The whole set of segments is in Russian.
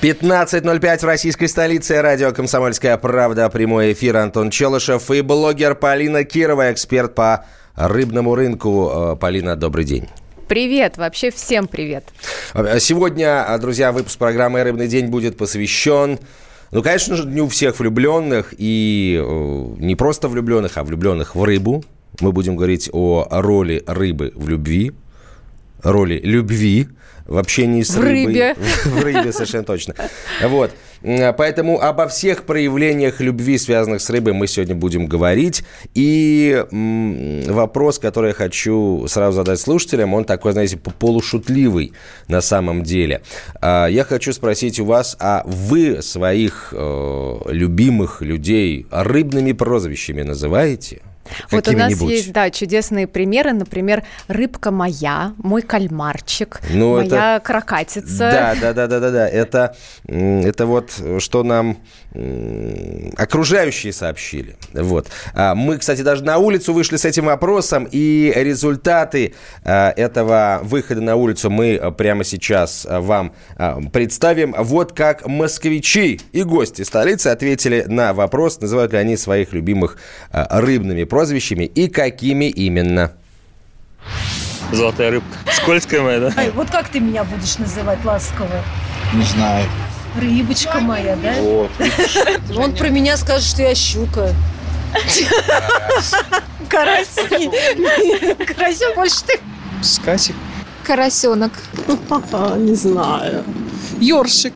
15.05 в российской столице. Радио «Комсомольская правда». Прямой эфир. Антон Челышев и блогер Полина Кирова, эксперт по рыбному рынку. Полина, добрый день. Привет, вообще всем привет. Сегодня, друзья, выпуск программы «Рыбный день» будет посвящен, ну, конечно же, Дню всех влюбленных. И не просто влюбленных, а влюбленных в рыбу. Мы будем говорить о роли рыбы в любви, роли любви в общении с рыбой. В рыбе, совершенно точно. Вот. Поэтому обо всех проявлениях любви, связанных с рыбой, мы сегодня будем говорить. И вопрос, который я хочу сразу задать слушателям, он такой, знаете, полушутливый на самом деле. Я хочу спросить у вас, а вы своих любимых людей рыбными прозвищами называете? Вот у нас есть, да, чудесные примеры, например, рыбка моя, мой кальмарчик, ну, моя это... крокатица. Да, это вот что нам окружающие сообщили. Вот. Мы, кстати, даже на улицу вышли с этим вопросом, и результаты этого выхода на улицу мы прямо сейчас вам представим. Вот как москвичи и гости столицы ответили на вопрос, называют ли они своих любимых рыбными прозвищами и какими именно. Золотая рыбка. Скользкая моя, да? Ай, вот как ты меня будешь называть ласково? Не знаю. Рыбочка моя, да? Вот. Он про меня скажет, что я щука. Карась. Карасёк больше ты. Скатик. Карасёнок. Не знаю. Ёршик.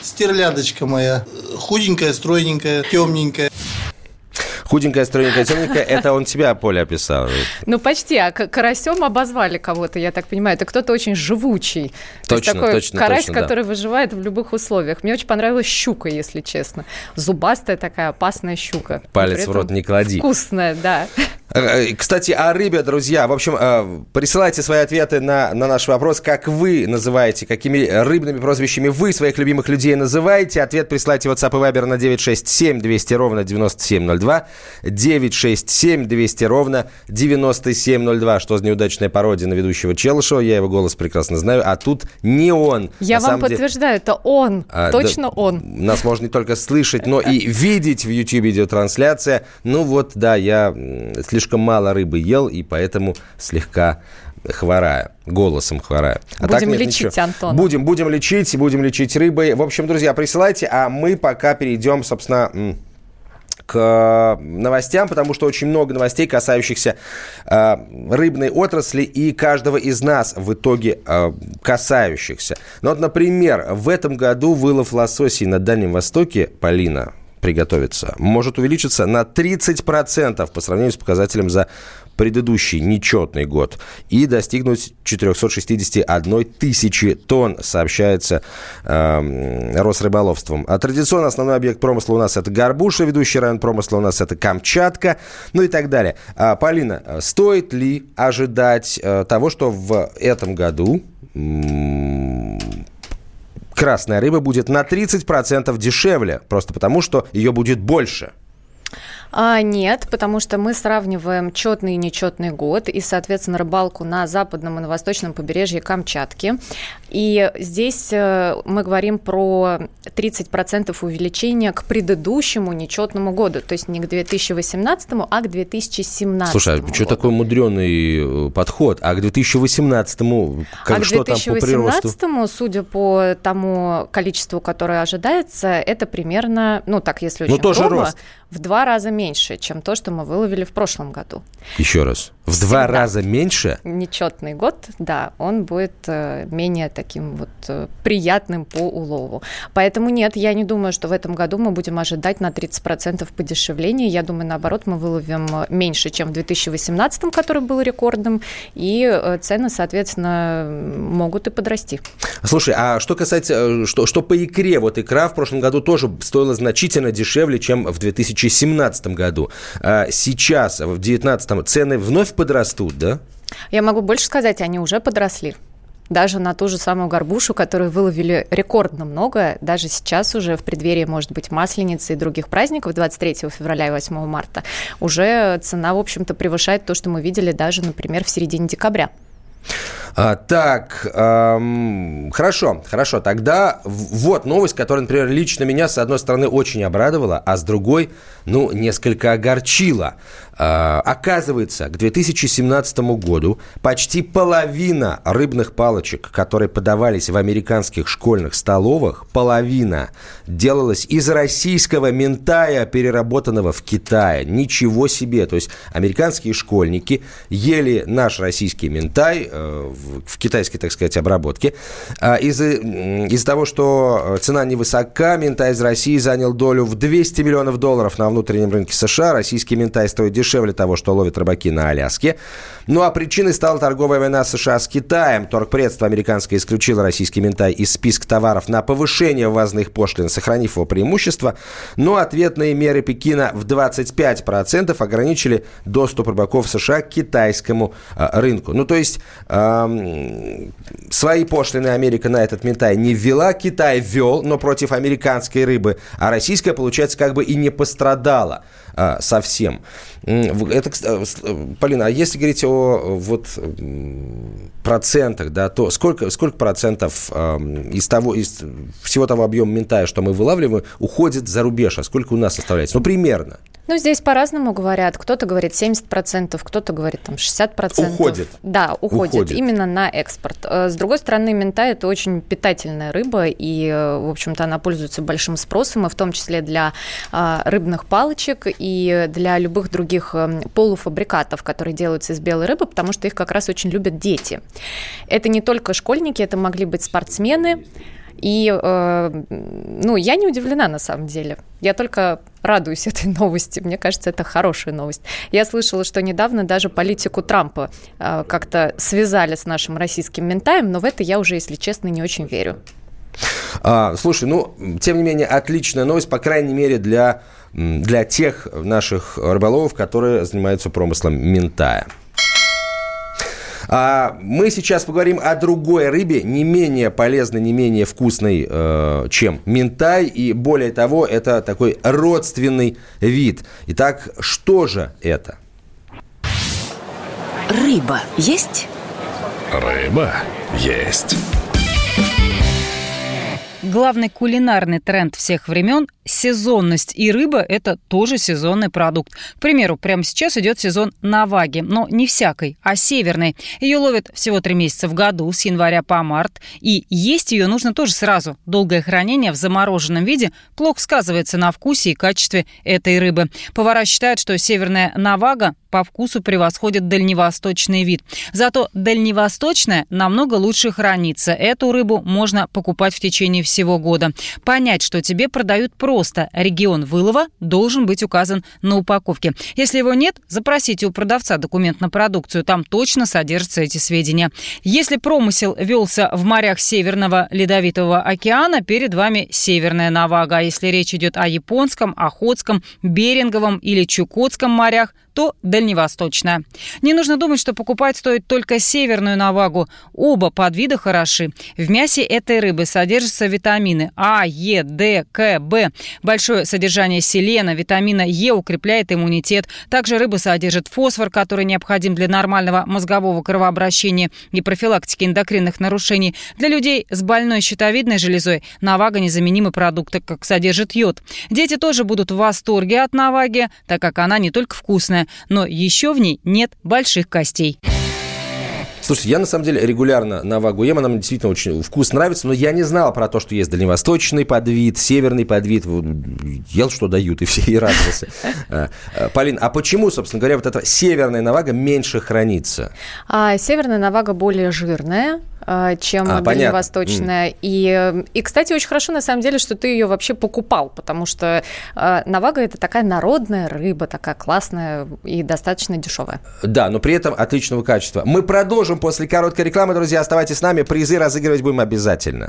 Стерлядочка моя. Худенькая, стройненькая, тёмненькая. Худенькая, стройненькая, темненькая, это он тебя, Поля, описал. Ну, почти. А карасем обозвали кого-то, я так понимаю. Это кто-то очень живучий. Точно, то есть такой точно, карась, точно, который, да, выживает в любых условиях. Мне очень понравилась щука, если честно. Зубастая такая опасная щука. Палец в рот не клади. Вкусная, да. Кстати, о рыбе, друзья. В общем, присылайте свои ответы на наш вопрос. Как вы называете, какими рыбными прозвищами вы своих любимых людей называете? Ответ присылайте в WhatsApp и Viber на 967-200-97-02. 967-200-97-02. Что за неудачная пародия на ведущего Челышева? Я его голос прекрасно знаю, а тут не он. Я вам подтверждаю, это он. Точно он. Нас можно не только слышать, но и видеть в YouTube видеотрансляция. Ну вот, да, я... слишком мало рыбы ел, и поэтому слегка хвораю. Голосом хвораю. А будем так нет лечить, ничего. Антон. Будем лечить рыбой. В общем, друзья, присылайте, а мы пока перейдем, собственно, к новостям, потому что очень много новостей, касающихся рыбной отрасли и каждого из нас в итоге касающихся. Ну вот, например, в этом году вылов лососей на Дальнем Востоке, Полина, приготовиться, может увеличиться на 30% по сравнению с показателем за предыдущий нечетный год и достигнуть 461 тысячи тонн, сообщается Росрыболовством. А традиционно основной объект промысла у нас это Горбуша, ведущий район промысла у нас это Камчатка, ну и так далее. А, Полина, стоит ли ожидать того, что в этом году красная рыба будет на 30% дешевле, просто потому, что ее будет больше? Нет, потому что мы сравниваем четный и нечетный год и, соответственно, рыбалку на западном и на восточном побережье Камчатки. И здесь мы говорим про 30% увеличения к предыдущему нечетному году, то есть не к 2018, а к 2017. Слушай, а что такой мудреный подход? А к 2018, как, что там по приросту? А к 2018, судя по тому количеству, которое ожидается, это примерно, ну так, если очень грубо, в 2 раза меньше, чем то, что мы выловили в прошлом году. Еще раз. В всегда 2 раза меньше? Нечетный год, да, он будет менее таким вот приятным по улову. Поэтому нет, я не думаю, что в этом году мы будем ожидать на 30% подешевления. Я думаю, наоборот, мы выловим меньше, чем в 2018, который был рекордным, и цены, соответственно, могут и подрасти. Слушай, а что касается, что по икре, вот икра в прошлом году тоже стоила значительно дешевле, чем в 2017 году. Сейчас, в 2019, цены вновь подрастут, да? Я могу больше сказать, они уже подросли. Даже на ту же самую горбушу, которую выловили рекордно много, даже сейчас уже в преддверии, может быть, Масленицы и других праздников 23 февраля и 8 марта, уже цена, в общем-то, превышает то, что мы видели даже, например, в середине декабря. Так, хорошо, тогда вот новость, которая, например, лично меня, с одной стороны, очень обрадовала, а с другой, ну, несколько огорчила. Оказывается, к 2017 году почти половина рыбных палочек, которые подавались в американских школьных столовых, половина делалась из российского минтая, переработанного в Китае. Ничего себе! То есть американские школьники ели наш российский минтай в китайской, так сказать, обработке. Из-за того, что цена невысока, минтай из России занял долю в $200 миллионов на внутреннем рынке США. Российский минтай стоит дешевле того, что ловят рыбаки на Аляске. Ну, а причиной стала торговая война США с Китаем. Торгпредство американское исключило российский минтай из списка товаров на повышение ввозных пошлин, сохранив его преимущество. Но ответные меры Пекина в 25% ограничили доступ рыбаков США к китайскому рынку. Ну, то есть свои пошлины Америка на этот минтай не ввела, Китай ввел, но против американской рыбы, а российская, получается, как бы и не пострадала совсем. Это, Полина, а если говорить о вот процентах, да, то сколько процентов из всего того объема минтая, что мы вылавливаем, уходит за рубеж, а сколько у нас составляется? Ну, примерно. Ну, здесь по-разному говорят. Кто-то говорит 70%, кто-то говорит там 60%. Уходит. Да, уходит. Именно на экспорт. С другой стороны, минтай – это очень питательная рыба, и, в общем-то, она пользуется большим спросом, и в том числе для рыбных палочек и для любых других полуфабрикатов, которые делаются из белой рыбы, потому что их как раз очень любят дети. Это не только школьники, это могли быть спортсмены. И, ну, я не удивлена на самом деле. Я только радуюсь этой новости. Мне кажется, это хорошая новость. Я слышала, что недавно даже политику Трампа как-то связали с нашим российским минтаем, но в это я уже, если честно, не очень верю. Слушай, ну, тем не менее, отличная новость, по крайней мере, для тех наших рыболовов, которые занимаются промыслом минтая. Мы сейчас поговорим о другой рыбе, не менее полезной, не менее вкусной, чем минтай. И более того, это такой родственный вид. Итак, что же это? Рыба есть? Рыба есть. Главный кулинарный тренд всех времен – сезонность. И рыба – это тоже сезонный продукт. К примеру, прямо сейчас идет сезон наваги, но не всякой, а северной. Ее ловят всего 3 месяца в году, с января по март. И есть ее нужно тоже сразу. Долгое хранение в замороженном виде плохо сказывается на вкусе и качестве этой рыбы. Повара считают, что северная навага по вкусу превосходит дальневосточный вид. Зато дальневосточная намного лучше хранится. Эту рыбу можно покупать в течение всего года. Понять, что тебе продают просто. Регион вылова должен быть указан на упаковке. Если его нет, запросите у продавца документ на продукцию. Там точно содержатся эти сведения. Если промысел велся в морях Северного Ледовитого океана, перед вами северная навага. А если речь идет о Японском, Охотском, Беринговом или Чукотском морях, то дальневосточная. Не нужно думать, что покупать стоит только северную навагу. Оба подвида хороши. В мясе этой рыбы содержатся витамины А, Е, Д, К, Б. Большое содержание селена, витамина Е укрепляет иммунитет. Также рыба содержит фосфор, который необходим для нормального мозгового кровообращения и профилактики эндокринных нарушений. Для людей с больной щитовидной железой навага незаменимый продукт, так как содержит йод. Дети тоже будут в восторге от наваги, так как она не только вкусная, но еще в ней нет больших костей. Слушайте, я на самом деле регулярно навагу ем, она мне действительно очень вкус нравится, но я не знал про то, что есть дальневосточный подвид, северный подвид, ел, что дают, и все, и радовался. Полин, а почему, собственно говоря, вот эта северная навага меньше хранится? Северная навага более жирная, чем дальневосточная. И, кстати, очень хорошо, на самом деле, что ты ее вообще покупал, потому что навага – это такая народная рыба, такая классная и достаточно дешевая. Да, но при этом отличного качества. Мы продолжим после короткой рекламы, друзья. Оставайтесь с нами, призы разыгрывать будем обязательно.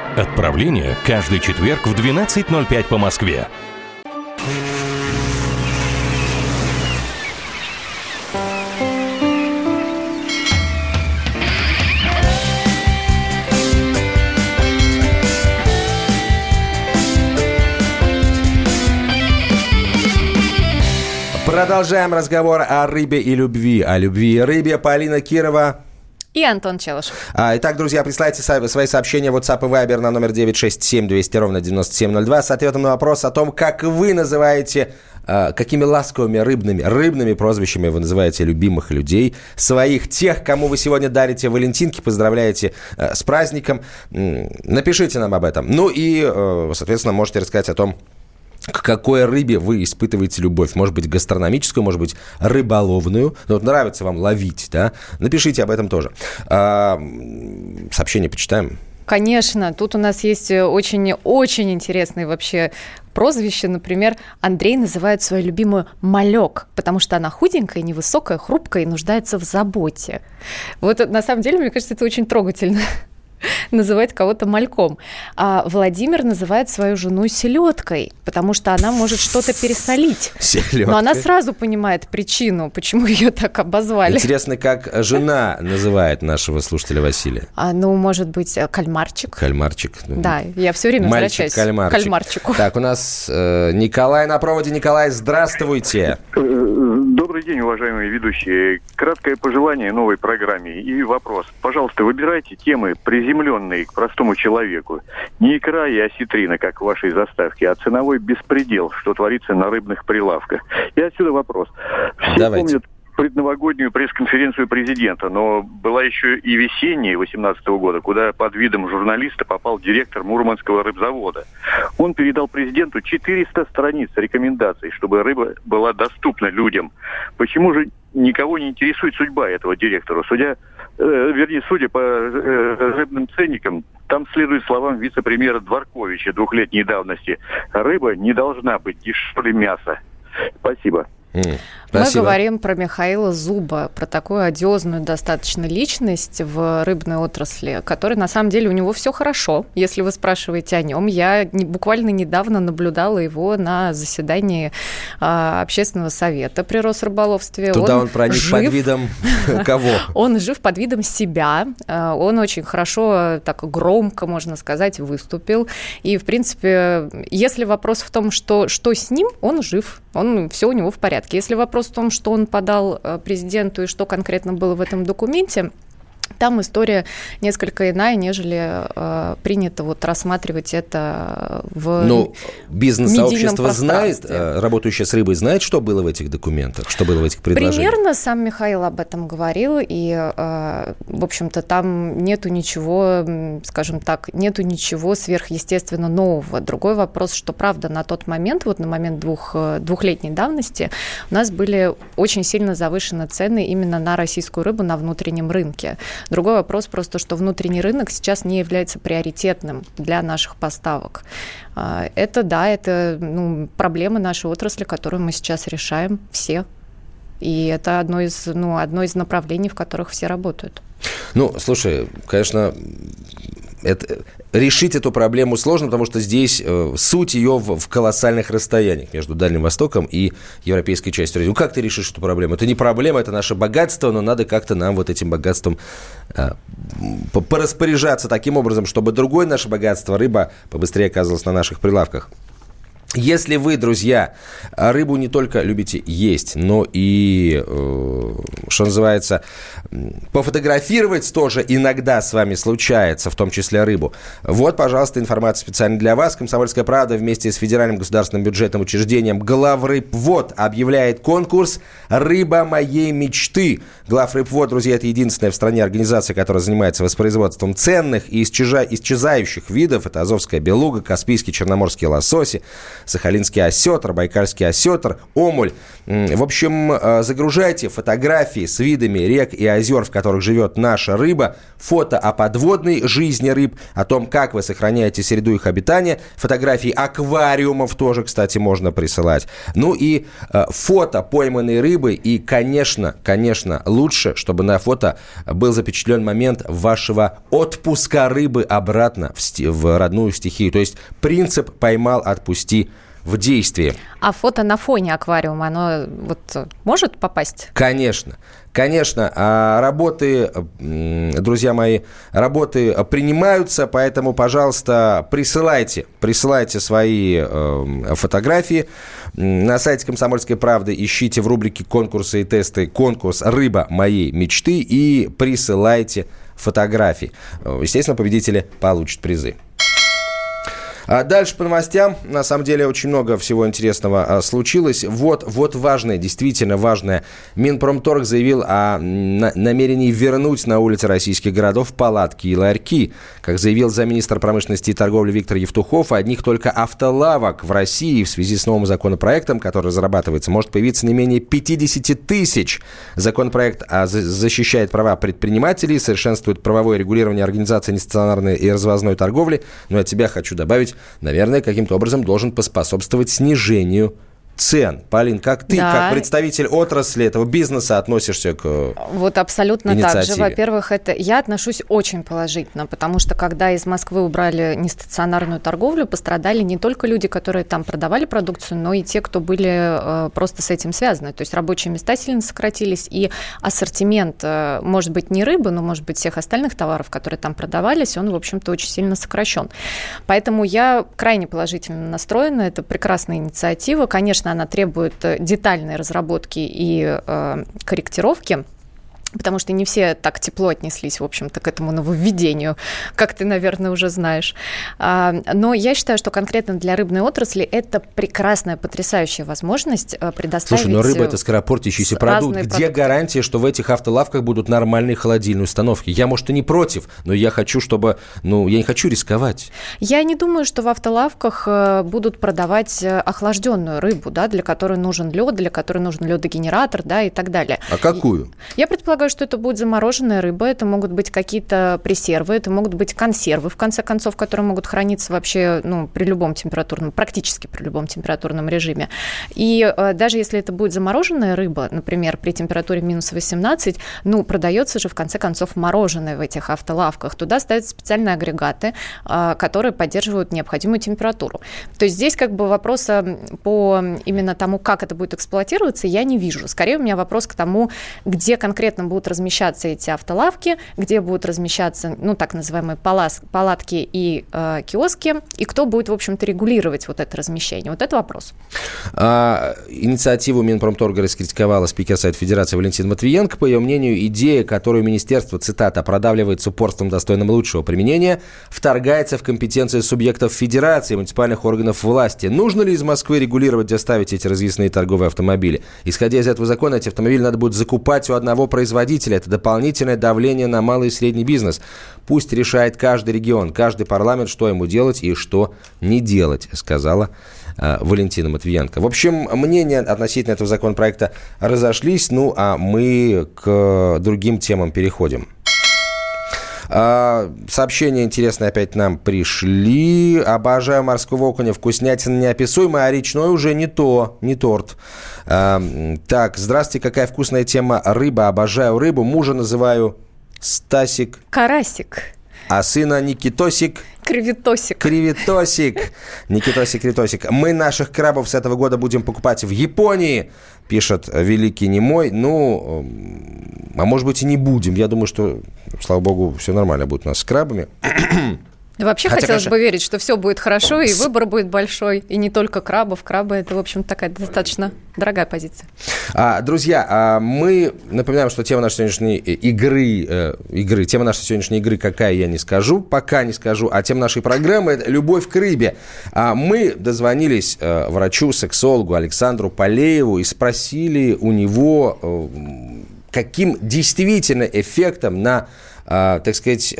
Отправление каждый четверг в 12:05 по Москве. Продолжаем разговор о рыбе и любви. О любви и рыбе. Полина Кирова и Антон Челышев. Итак, друзья, присылайте свои сообщения в WhatsApp и Viber на номер 967 200 97 02 с ответом на вопрос о том, как вы называете, какими ласковыми рыбными прозвищами вы называете любимых людей, своих, тех, кому вы сегодня дарите валентинки, поздравляете с праздником. Напишите нам об этом. Ну и, соответственно, можете рассказать о том, к какой рыбе вы испытываете любовь? Может быть, гастрономическую, может быть, рыболовную. Но вот нравится вам ловить, да? Напишите об этом тоже. Сообщение почитаем. Конечно. Тут у нас есть очень-очень интересные вообще прозвища. Например, Андрей называет свою любимую «малек», потому что она худенькая, невысокая, хрупкая и нуждается в заботе. Вот на самом деле, мне кажется, это очень трогательно. Называть кого-то мальком. А Владимир называет свою жену селедкой, потому что она может что-то пересолить. Селедкой. Но она сразу понимает причину, почему ее так обозвали. Интересно, как жена называет нашего слушателя Василия. Может быть, кальмарчик. Кальмарчик. Да, я все время возвращаюсь к кальмарчику. Так, у нас Николай на проводе. Николай, здравствуйте. Добрый день, уважаемые ведущие. Краткое пожелание новой программе и вопрос. Пожалуйста, выбирайте темы, приземленные к простому человеку. Не икра и осетрина, как в вашей заставке, а ценовой беспредел, что творится на рыбных прилавках. И отсюда вопрос. Все помнят предновогоднюю пресс-конференцию президента, но была еще и весенняя 2018 года, куда под видом журналиста попал директор Мурманского рыбзавода. Он передал президенту 400 страниц рекомендаций, чтобы рыба была доступна людям. Почему же никого не интересует судьба этого директора? Судя по рыбным ценникам, там следует словам вице-премьера Дворковича 2-летней давности. Рыба не должна быть дешевле мяса. Спасибо. Мы говорим про Михаила Зуба, про такую одиозную достаточно личность в рыбной отрасли, который, на самом деле, у него все хорошо, если вы спрашиваете о нем. Я буквально недавно наблюдала его на заседании общественного совета при Росрыболовстве. Туда он проник жив, под видом кого? Он жив под видом себя. Он очень хорошо, так громко, можно сказать, выступил. И, в принципе, если вопрос в том, что с ним, он жив, все у него в порядке. Если вопрос в том, что он подал президенту и что конкретно было в этом документе, там история несколько иная, нежели принято рассматривать это в медийном пространстве. Но бизнес-сообщество знает, работающее с рыбой, знает, что было в этих документах, что было в этих предложениях? Примерно сам Михаил об этом говорил, и, в общем-то, там нету ничего, скажем так, нету ничего сверхъестественно нового. Другой вопрос, что, правда, на тот момент, на момент двухлетней давности, у нас были очень сильно завышены цены именно на российскую рыбу на внутреннем рынке. Другой вопрос просто, что внутренний рынок сейчас не является приоритетным для наших поставок. Это проблема нашей отрасли, которую мы сейчас решаем все. И это одно из направлений, в которых все работают. Слушай, конечно, решить эту проблему сложно, потому что здесь суть ее в колоссальных расстояниях между Дальним Востоком и европейской частью. Как ты решишь эту проблему? Это не проблема, это наше богатство, но надо как-то нам этим богатством пораспоряжаться таким образом, чтобы другое наше богатство, рыба, побыстрее оказалось на наших прилавках. Если вы, друзья, рыбу не только любите есть, но и, что называется, пофотографировать тоже иногда с вами случается, в том числе рыбу. Вот, пожалуйста, информация специально для вас. «Комсомольская правда» вместе с федеральным государственным бюджетным учреждением «Главрыбвод» объявляет конкурс «Рыба моей мечты». «Главрыбвод», друзья, это единственная в стране организация, которая занимается воспроизводством ценных и исчезающих видов. Это азовская белуга, каспийский, черноморские лососи, сахалинский осетр, байкальский осетр, омуль. В общем, загружайте фотографии с видами рек и озер, в которых живет наша рыба, фото о подводной жизни рыб, о том, как вы сохраняете среду их обитания, фотографии аквариумов тоже, кстати, можно присылать. Ну и фото пойманной рыбы. И, конечно, лучше, чтобы на фото был запечатлен момент вашего отпуска рыбы обратно в родную стихию. То есть принцип «поймал, отпусти» в действии. А фото на фоне аквариума, оно вот может попасть? Конечно. Работы, друзья мои, работы принимаются, поэтому, пожалуйста, присылайте свои фотографии. На сайте «Комсомольской правды» ищите в рубрике «Конкурсы и тесты» конкурс «Рыба моей мечты» и присылайте фотографии. Естественно, победители получат призы. А дальше по новостям. На самом деле очень много всего интересного случилось. Вот важное, действительно важное. Минпромторг заявил о намерении вернуть на улицы российских городов палатки и ларьки. Как заявил замминистра промышленности и торговли Виктор Евтухов, одних только автолавок в России в связи с новым законопроектом, который разрабатывается, может появиться не менее 50 тысяч. Законопроект защищает права предпринимателей, совершенствует правовое регулирование организации нестационарной и развозной торговли. Но я тебя хочу добавить, наверное, каким-то образом должен поспособствовать снижению цен. Полин, как ты, как представитель отрасли этого бизнеса, относишься к инициативе? Вот абсолютно так же. Во-первых, это я отношусь очень положительно, потому что когда из Москвы убрали нестационарную торговлю, пострадали не только люди, которые там продавали продукцию, но и те, кто были просто с этим связаны. То есть рабочие места сильно сократились, и ассортимент, может быть, не рыбы, но, может быть, всех остальных товаров, которые там продавались, он, в общем-то, очень сильно сокращен. Поэтому я крайне положительно настроена. Это прекрасная инициатива. Конечно, она требует детальной разработки и корректировки, потому что не все так тепло отнеслись, в общем-то, к этому нововведению, как ты, наверное, уже знаешь. Но я считаю, что конкретно для рыбной отрасли это прекрасная, потрясающая возможность предоставить... Слушай, но рыба – это скоропортящийся продукт. Где гарантия, что в этих автолавках будут нормальные холодильные установки? Я, может, и не против, но я хочу, чтобы... Ну, я не хочу рисковать. Я не думаю, что в автолавках будут продавать охлажденную рыбу, да, для которой нужен лед, для которой нужен ледогенератор, да, и так далее. А какую? Я предполагаю, что это будет замороженная рыба, это могут быть какие-то пресервы, это могут быть консервы, в конце концов, которые могут храниться вообще при любом температурном, практически при любом температурном режиме. И даже если это будет замороженная рыба, например, при температуре минус 18, продается же, в конце концов, мороженое в этих автолавках. Туда ставят специальные агрегаты, которые поддерживают необходимую температуру. То есть здесь как бы вопроса по именно тому, как это будет эксплуатироваться, я не вижу. Скорее у меня вопрос к тому, где конкретно будут размещаться эти автолавки, где будут размещаться, так называемые палатки и киоски, и кто будет, в общем-то, регулировать вот это размещение. Вот это вопрос. Инициативу Минпромторга раскритиковала спикер Совета Федерации Валентина Матвиенко. По ее мнению, идея, которую министерство, цитата, продавливает с упорством, достойным лучшего применения, вторгается в компетенции субъектов федерации, муниципальных органов власти. Нужно ли из Москвы регулировать, где ставить эти разъездные торговые автомобили? Исходя из этого закона, эти автомобили надо будет закупать у одного производителя. Это дополнительное давление на малый и средний бизнес. Пусть решает каждый регион, каждый парламент, что ему делать и что не делать, сказала Валентина Матвиенко. В общем, мнения относительно этого законопроекта разошлись, а мы к другим темам переходим. Сообщения интересные опять нам пришли. Обожаю морского окуня. Вкуснятина неописуемая, а речной уже не торт. Так, здравствуйте, какая вкусная тема. Рыба, обожаю рыбу. Мужа называю Стасик. Карасик. А сына Никитосик. Креветосик. Никитосик. Мы наших крабов с этого года будем покупать в Японии, пишет Великий Немой. А может быть и не будем. Я думаю, что, слава богу, все нормально будет у нас с крабами. Вообще хотелось бы верить, что все будет хорошо, и выбор будет большой, и не только крабов. Крабы – это, в общем, такая достаточно дорогая позиция. Друзья, мы напоминаем, что тема нашей сегодняшней игры, какая, я не скажу, пока не скажу, а тема нашей программы – это «Любовь к рыбе». Мы дозвонились врачу-сексологу Александру Полееву и спросили у него, каким действительно эффектом на, так сказать,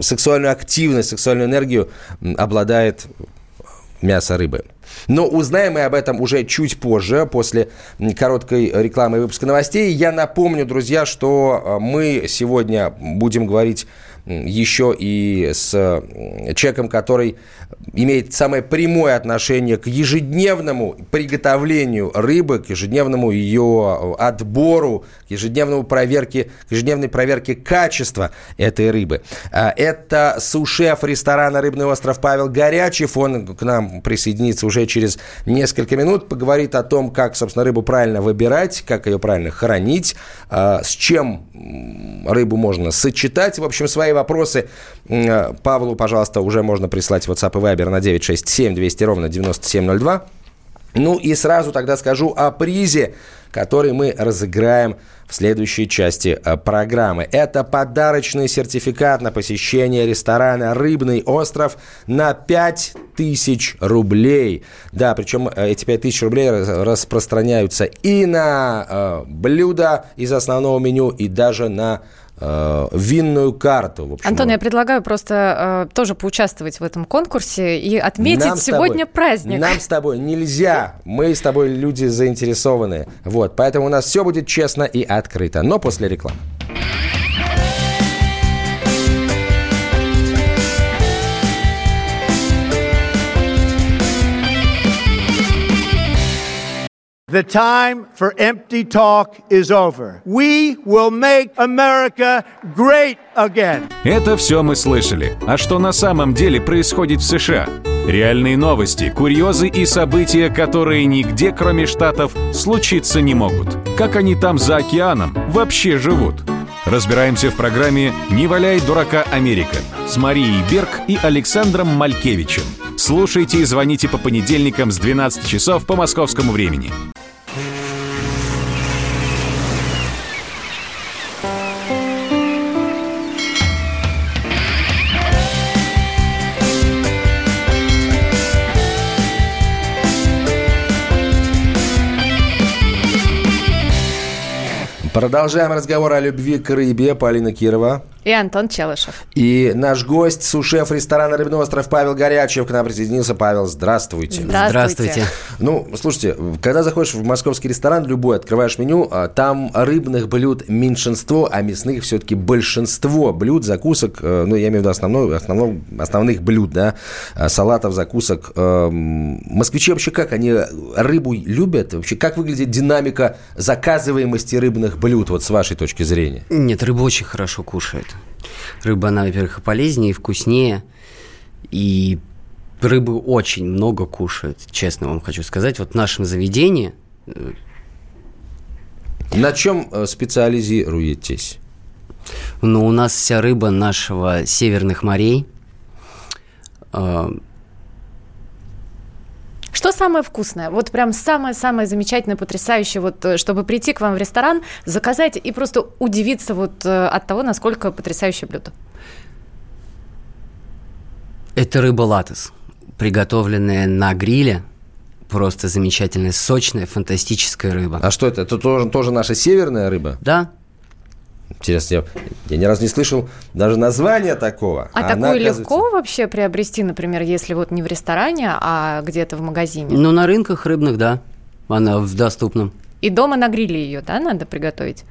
сексуальную активность, сексуальную энергию обладает мясо рыбы. Но узнаем мы об этом уже чуть позже, после короткой рекламы и выпуска новостей. Я напомню, друзья, что мы сегодня будем говорить еще и с человеком, который имеет самое прямое отношение к ежедневному приготовлению рыбы, к ежедневному ее отбору, к ежедневной проверке качества этой рыбы. Это сous-шеф ресторана «Рыбный остров» Павел Горячев. Он к нам присоединится уже через несколько минут, поговорит о том, как, собственно, рыбу правильно выбирать, как ее правильно хранить, с чем рыбу можно сочетать. В общем, свои вопросы Павлу, пожалуйста, уже можно прислать в WhatsApp и Viber на 967-200-97-02. Ну и сразу тогда скажу о призе, который мы разыграем в следующей части программы. Это подарочный сертификат на посещение ресторана «Рыбный остров» на 5000 рублей. Да, причем эти 5000 рублей распространяются и на блюда из основного меню, и даже на винную карту. В общем, Антон, я предлагаю просто тоже поучаствовать в этом конкурсе и отметить сегодня праздник. Нам с тобой нельзя. Мы с тобой люди заинтересованные. Вот, поэтому у нас все будет честно и открыто. Но после рекламы. The time for empty talk is over. We will make America great again. Это все мы слышали. А что на самом деле происходит в США? Реальные новости, курьезы и события, которые нигде, кроме Штатов, случиться не могут. Как они там за океаном вообще живут? Разбираемся в программе «Не валяй дурака, Америка» с Марией Берг и Александром Малькевичем. Слушайте и звоните по понедельникам с 12 часов по московскому времени. Продолжаем разговор о любви к рыбе. Полина Кирова. И Антон Челышев. И наш гость, сous-шеф ресторана «Рыбный остров» Павел Горячев к нам присоединился. Павел, здравствуйте. Здравствуйте. Ну, слушайте, когда заходишь в московский ресторан, любой, открываешь меню, там рыбных блюд меньшинство, а мясных все-таки большинство блюд, закусок, ну, я имею в виду основных блюд, да, салатов, закусок. Москвичи вообще как? Они рыбу любят? Вообще как выглядит динамика заказываемости рыбных блюд? Вот с вашей точки зрения. Нет, рыба очень хорошо кушает. Рыба, она, во-первых, полезнее, вкуснее. И рыбы очень много кушает, честно вам хочу сказать. Вот в нашем заведении... На чем специализируетесь? Ну, у нас вся рыба нашего северных морей. Что самое вкусное? Вот прям самое-самое замечательное, потрясающее, вот, чтобы прийти к вам в ресторан, заказать и просто удивиться вот от того, насколько потрясающее блюдо. Это рыба латес, приготовленная на гриле. Просто замечательная, сочная, фантастическая рыба. А что это? Это тоже наша северная рыба? Да. Интересно, я ни разу не слышал даже названия такого. А такое оказывается... легко вообще приобрести, например, если вот не в ресторане, а где-то в магазине? Ну, на рынках рыбных, да, она в доступном. И дома на гриле ее, да, надо приготовить?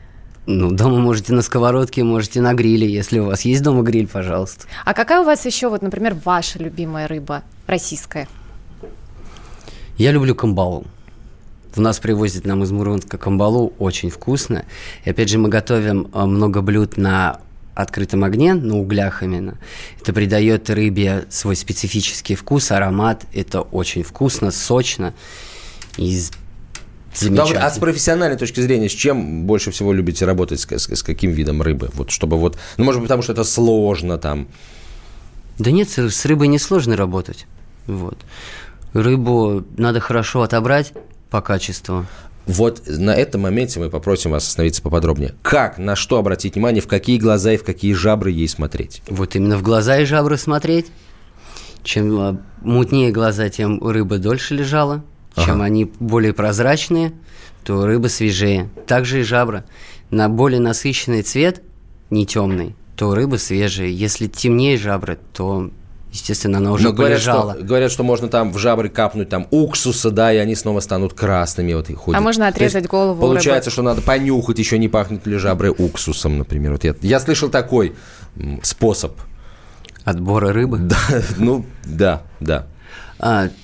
Ну, дома можете на сковородке, можете на гриле, если у вас есть дома гриль, пожалуйста. А какая у вас еще, вот, например, ваша любимая рыба российская? Я люблю камбалу. У нас привозят нам из Мурунска камбалу, очень вкусно. И опять же мы готовим много блюд на открытом огне, на углях именно. Это придает рыбе свой специфический вкус, аромат. Это очень вкусно, сочно и замечательно. А с профессиональной точки зрения, с чем больше всего любите работать, с каким видом рыбы? Вот чтобы вот, ну может быть потому что это сложно там? Да нет, с рыбой не сложно работать. Вот. Рыбу надо хорошо отобрать. По качеству. Вот на этом моменте мы попросим вас остановиться поподробнее. Как, на что обратить внимание, в какие глаза и в какие жабры ей смотреть? Вот именно в глаза и жабры смотреть. Чем мутнее глаза, тем рыба дольше лежала. Чем они более прозрачные, то рыба свежее. Также и жабра. На более насыщенный цвет, не темный, то рыба свежая. Если темнее жабры, то естественно, она уже полежала. Говорят, что можно там в жабры капнуть там уксуса, да, и они снова станут красными. Вот, и ходят. А можно отрезать голову. Получается, рыбы, что надо понюхать, еще не пахнут ли жабры уксусом, например. Вот я слышал такой способ. Отбора рыбы? Да, ну, да.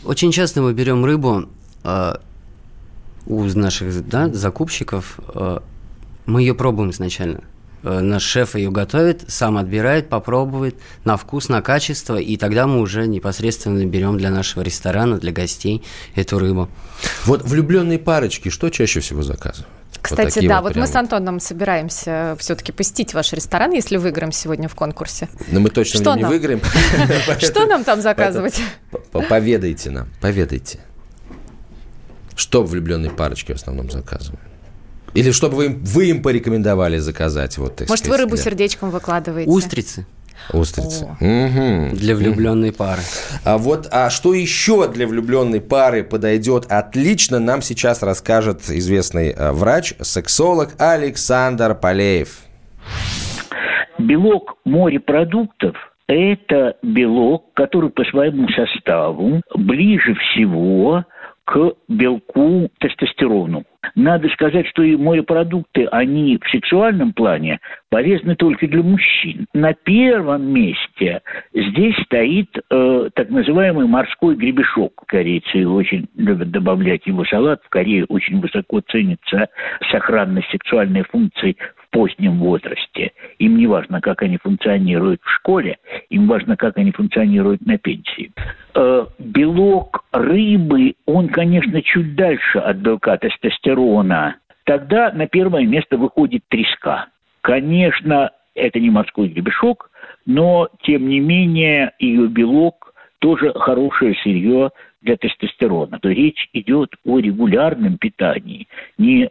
Очень часто мы берем рыбу у наших закупщиков. Мы ее пробуем изначально. Наш шеф ее готовит, сам отбирает, попробует на вкус, на качество, и тогда мы уже непосредственно берем для нашего ресторана, для гостей эту рыбу. Вот влюбленные парочки что чаще всего заказывают? Кстати, вот да, вот мы с Антоном собираемся все-таки посетить ваш ресторан, если выиграем сегодня в конкурсе. Но мы точно не выиграем. Что нам там заказывать? Поведайте нам, поведайте. Что влюбленные парочки в основном заказывают? Или чтобы вы им порекомендовали заказать? Вот, так может, сказать, вы рыбу сердечком выкладываете? Устрицы. Устрицы. Угу. Для влюбленной пары. А что еще для влюбленной пары подойдет отлично, нам сейчас расскажет известный врач, сексолог Александр Полеев. Белок морепродуктов – это белок, который по своему составу ближе всего к белку тестостерону. Надо сказать, что и морепродукты, они в сексуальном плане полезны только для мужчин. На первом месте здесь стоит так называемый морской гребешок. Корейцы очень любят добавлять его в салат. В Корее очень высоко ценится сохранность сексуальной функции в позднем возрасте. Им не важно, как они функционируют в школе, им важно, как они функционируют на пенсии. Белок рыбы, он, конечно, чуть дальше от белка тестостерона. Тогда на первое место выходит треска. Конечно, это не морской гребешок, но, тем не менее, ее белок тоже хорошее сырье для тестостерона. То речь идет о регулярном питании. Не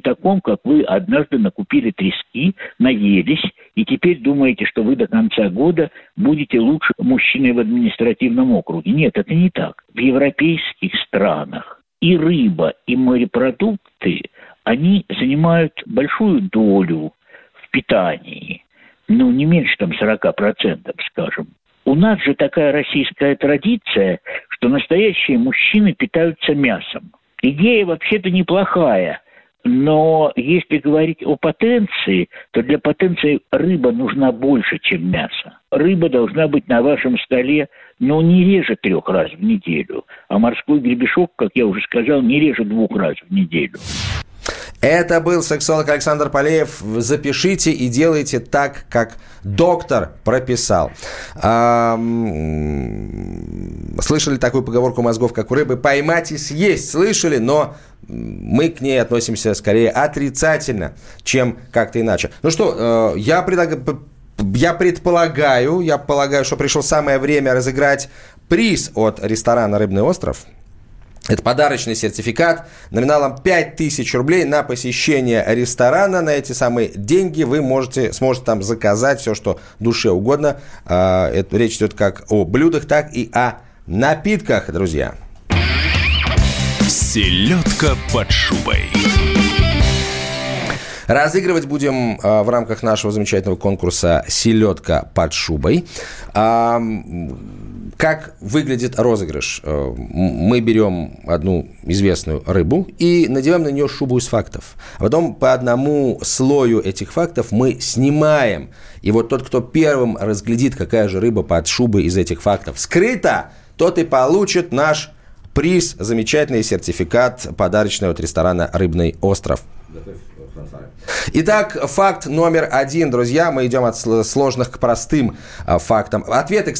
таком, как вы однажды накупили трески, наелись, и теперь думаете, что вы до конца года будете лучше мужчиной в административном округе. Нет, это не так. В европейских странах и рыба, и морепродукты, они занимают большую долю в питании. Ну, не меньше там 40%, скажем. У нас же такая российская традиция, что настоящие мужчины питаются мясом. Идея вообще-то неплохая, но если говорить о потенции, то для потенции рыба нужна больше, чем мясо. Рыба должна быть на вашем столе, но не реже 3 раз в неделю, а морской гребешок, как я уже сказал, не реже 2 раз в неделю. Это был сексолог Александр Полеев. Запишите и делайте так, как доктор прописал. Слышали такую поговорку мозгов, как у рыбы? Поймать и съесть. Слышали, но мы к ней относимся скорее отрицательно, чем как-то иначе. Ну что, я полагаю, что пришло самое время разыграть приз от ресторана «Рыбный остров». Это подарочный сертификат номиналом 5000 рублей на посещение ресторана. На эти самые деньги вы сможете там заказать все, что душе угодно. Речь идет как о блюдах, так и о напитках, друзья. Селедка под шубой. Разыгрывать будем в рамках нашего замечательного конкурса «Селедка под шубой». Как выглядит розыгрыш? Мы берем одну известную рыбу и надеваем на нее шубу из фактов. А потом по одному слою этих фактов мы снимаем. И вот тот, кто первым разглядит, какая же рыба под шубой из этих фактов скрыта, тот и получит наш приз, замечательный сертификат подарочный от ресторана «Рыбный остров». Итак, факт номер 1, друзья. Мы идем от сложных к простым фактам. Ответы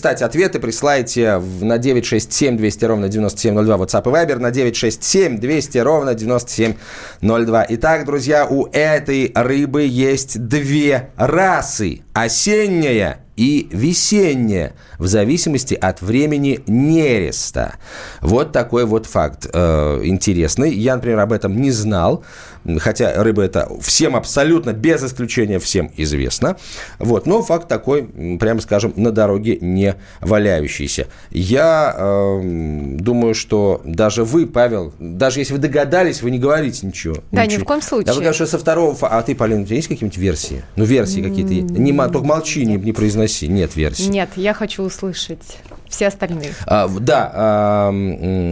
присылайте на 967-200-97-02 WhatsApp и Viber, на 967-200-97-02. Итак, друзья, у этой рыбы есть 2 расы. Осенняя и весенняя, в зависимости от времени нереста. Вот такой вот факт интересный. Я, например, об этом не знал, хотя рыба это всем абсолютно, без исключения всем известна. Вот. Но факт такой, прямо скажем, на дороге не валяющийся. Я думаю, что даже вы, Павел, даже если вы догадались, вы не говорите ничего. Да, ничего. Ни в коем случае. Да, потому что со второго... А ты, Полина, у тебя есть какие-нибудь версии? Ну, версии какие-то есть. Только молчи, не произноси. Нет версии. Нет, я хочу услышать все остальные.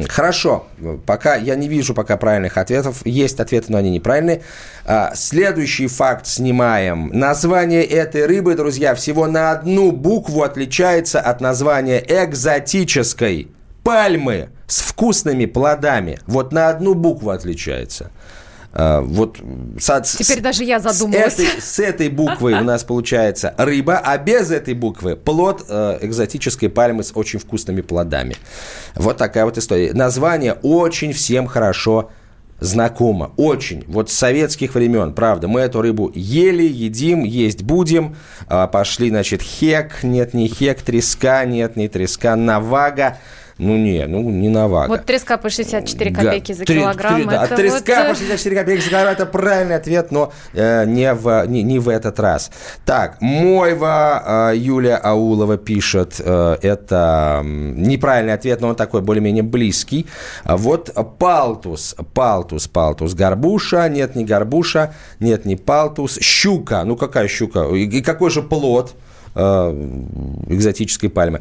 Хорошо. Пока я не вижу пока правильных ответов. Есть ответы, но они неправильные. Следующий факт снимаем. Название этой рыбы, друзья, всего на одну букву отличается от названия экзотической пальмы с вкусными плодами. Вот на одну букву отличается. Теперь даже я задумалась. С этой буквы у нас получается рыба, а без этой буквы плод экзотической пальмы с очень вкусными плодами. Вот такая вот история. Название очень всем хорошо знакомо. Очень. Вот с советских времен, правда. Мы эту рыбу ели, едим, есть будем. Пошли, значит, хек. Нет, не хек. Треска. Нет, не треска. Навага. Не навага. Вот треска по 64 копейки за килограмм. Треска по 64 копейки за килограмм – это правильный ответ, но не в этот раз. Так, Мойва Юлия Аулова пишет, это неправильный ответ, но он такой более-менее близкий. Вот палтус, горбуша, нет, не горбуша, нет, не палтус, щука. Ну, какая щука? И какой же плод экзотической пальмы?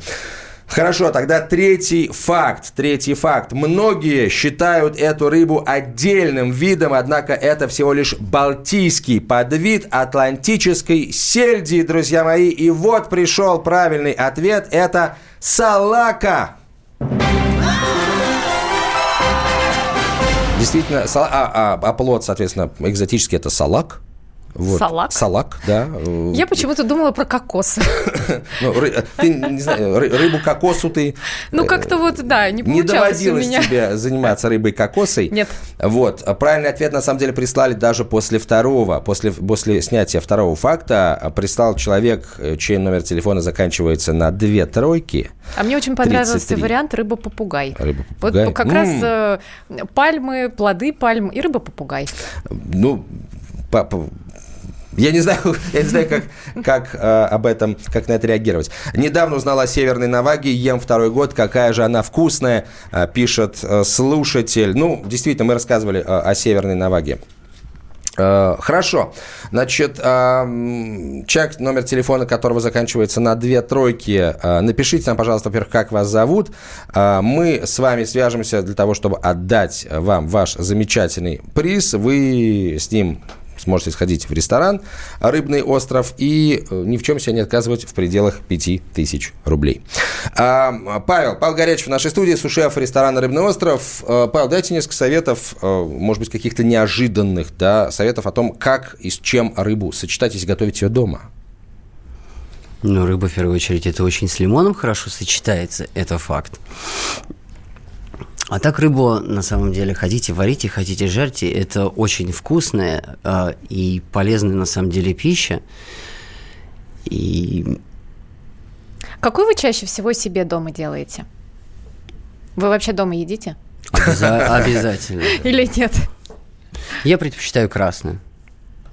Хорошо, тогда третий факт. Многие считают эту рыбу отдельным видом, однако это всего лишь балтийский подвид атлантической сельди, друзья мои. И вот пришел правильный ответ. Это салака. Действительно, плод, соответственно, экзотический – это салак. Вот. Салак, да. Я почему-то думала про кокосы. Ты не знаю, рыбу кокосу ты... Ну, как-то вот, да, не получалось у меня. Не доводилось тебе заниматься рыбой кокосой. Нет. Вот. Правильный ответ, на самом деле, прислали даже после второго. После снятия второго факта прислал человек, чей номер телефона заканчивается на 2 тройки. А мне очень понравился вариант рыба-попугай. Рыба-попугай. Вот как раз пальмы, плоды пальм и рыба-попугай. Я не знаю, как об этом, как на это реагировать. Недавно узнала о северной наваге, ем 2-й год, какая же она вкусная, пишет слушатель. Действительно, мы рассказывали о северной наваге. Хорошо. Значит, человек, номер телефона которого заканчивается на 2 тройки, напишите нам, пожалуйста, во-первых, как вас зовут. Мы с вами свяжемся для того, чтобы отдать вам ваш замечательный приз. Вы с ним сможете сходить в ресторан «Рыбный остров» и ни в чем себя не отказывать в пределах 5000 рублей. Павел Горячев в нашей студии, сушеф ресторана «Рыбный остров». Павел, дайте несколько советов, может быть, каких-то неожиданных, да, советов о том, как и с чем рыбу сочетать, если готовить ее дома. Рыба, в первую очередь, это очень с лимоном хорошо сочетается, это факт. А так рыбу, на самом деле, хотите варите, хотите жарьте. Это очень вкусная и полезная, на самом деле, пища. И... Какую вы чаще всего себе дома делаете? Вы вообще дома едите? Обязательно. Или нет? Я предпочитаю красную.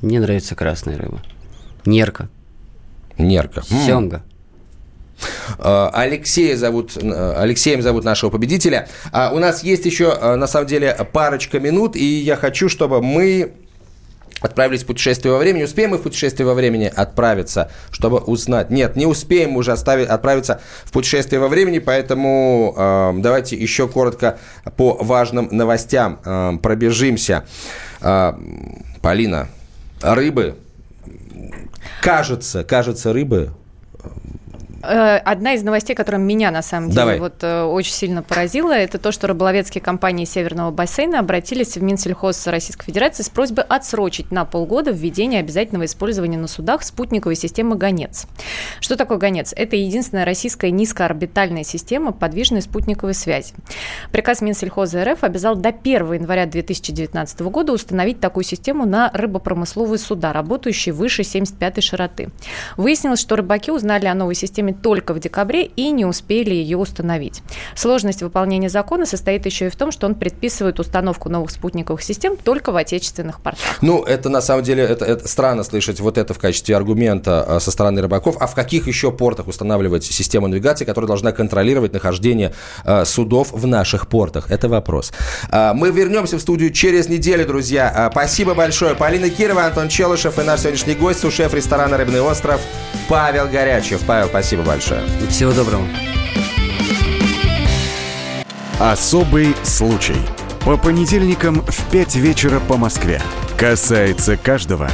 Мне нравится красная рыба. Нерка. Семга. Алексеем зовут нашего победителя. У нас есть еще, на самом деле, парочка минут, и я хочу, чтобы мы отправились в путешествие во времени. Успеем мы в путешествие во времени отправиться, чтобы узнать? Нет, не успеем уже отправиться в путешествие во времени, поэтому давайте еще коротко по важным новостям пробежимся. Полина, рыбы, кажется, рыбы... Одна из новостей, которая меня, на самом деле, очень сильно поразила, это то, что рыболовецкие компании Северного бассейна обратились в Минсельхоз Российской Федерации с просьбой отсрочить на полгода введение обязательного использования на судах спутниковой системы «ГОНЕЦ». Что такое «ГОНЕЦ»? Это единственная российская низкоорбитальная система подвижной спутниковой связи. Приказ Минсельхоза РФ обязал до 1 января 2019 года установить такую систему на рыбопромысловые суда, работающие выше 75-й широты. Выяснилось, что рыбаки узнали о новой системе только в декабре и не успели ее установить. Сложность выполнения закона состоит еще и в том, что он предписывает установку новых спутниковых систем только в отечественных портах. Это на самом деле это странно слышать вот это в качестве аргумента со стороны рыбаков. А в каких еще портах устанавливать систему навигации, которая должна контролировать нахождение судов в наших портах? Это вопрос. Мы вернемся в студию через неделю, друзья. Спасибо большое. Полина Кирова, Антон Челышев и наш сегодняшний гость, сушеф ресторана «Рыбный остров» Павел Горячев. Павел, спасибо большое. Всего доброго. Особый случай. По понедельникам в 5 вечера по Москве. Касается каждого.